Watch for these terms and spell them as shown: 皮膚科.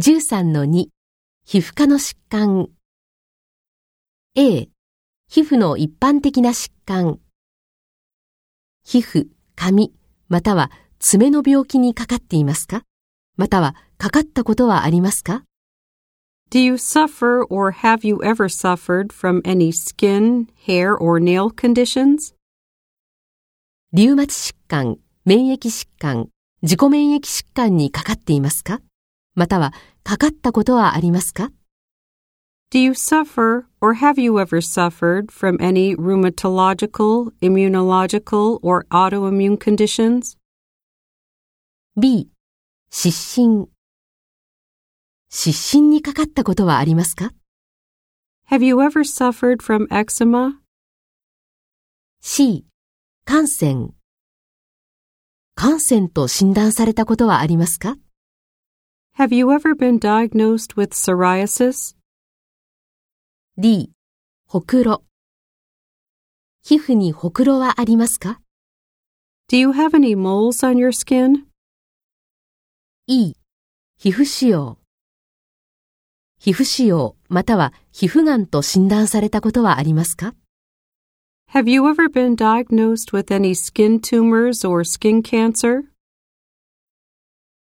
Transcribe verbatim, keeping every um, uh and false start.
じゅうさんのに 皮膚科の疾患 A 皮膚の一般的な疾患皮膚、髪、または爪の病気にかかっていますかまたはかかったことはありますか Do you suffer or have you ever suffered from any skin, hair or nail conditions? リウマチ疾患、免疫疾患、自己免疫疾患にかかっていますかまたはかかったことはありますか Do you suffer or have you ever suffered from any rheumatological, immunological or autoimmune conditions? B. 湿疹湿疹にかかったことはありますか Have you ever suffered from eczema? C. 感染感染と診断されたことはありますかHave you ever been diagnosed with psoriasis? D. ほくろ皮膚にほくろはありますか Do you have any moles on your skin? E. 皮膚腫瘍皮膚腫瘍または皮膚がんと診断されたことはありますか Have you ever been diagnosed with any skin tumors or skin cancer?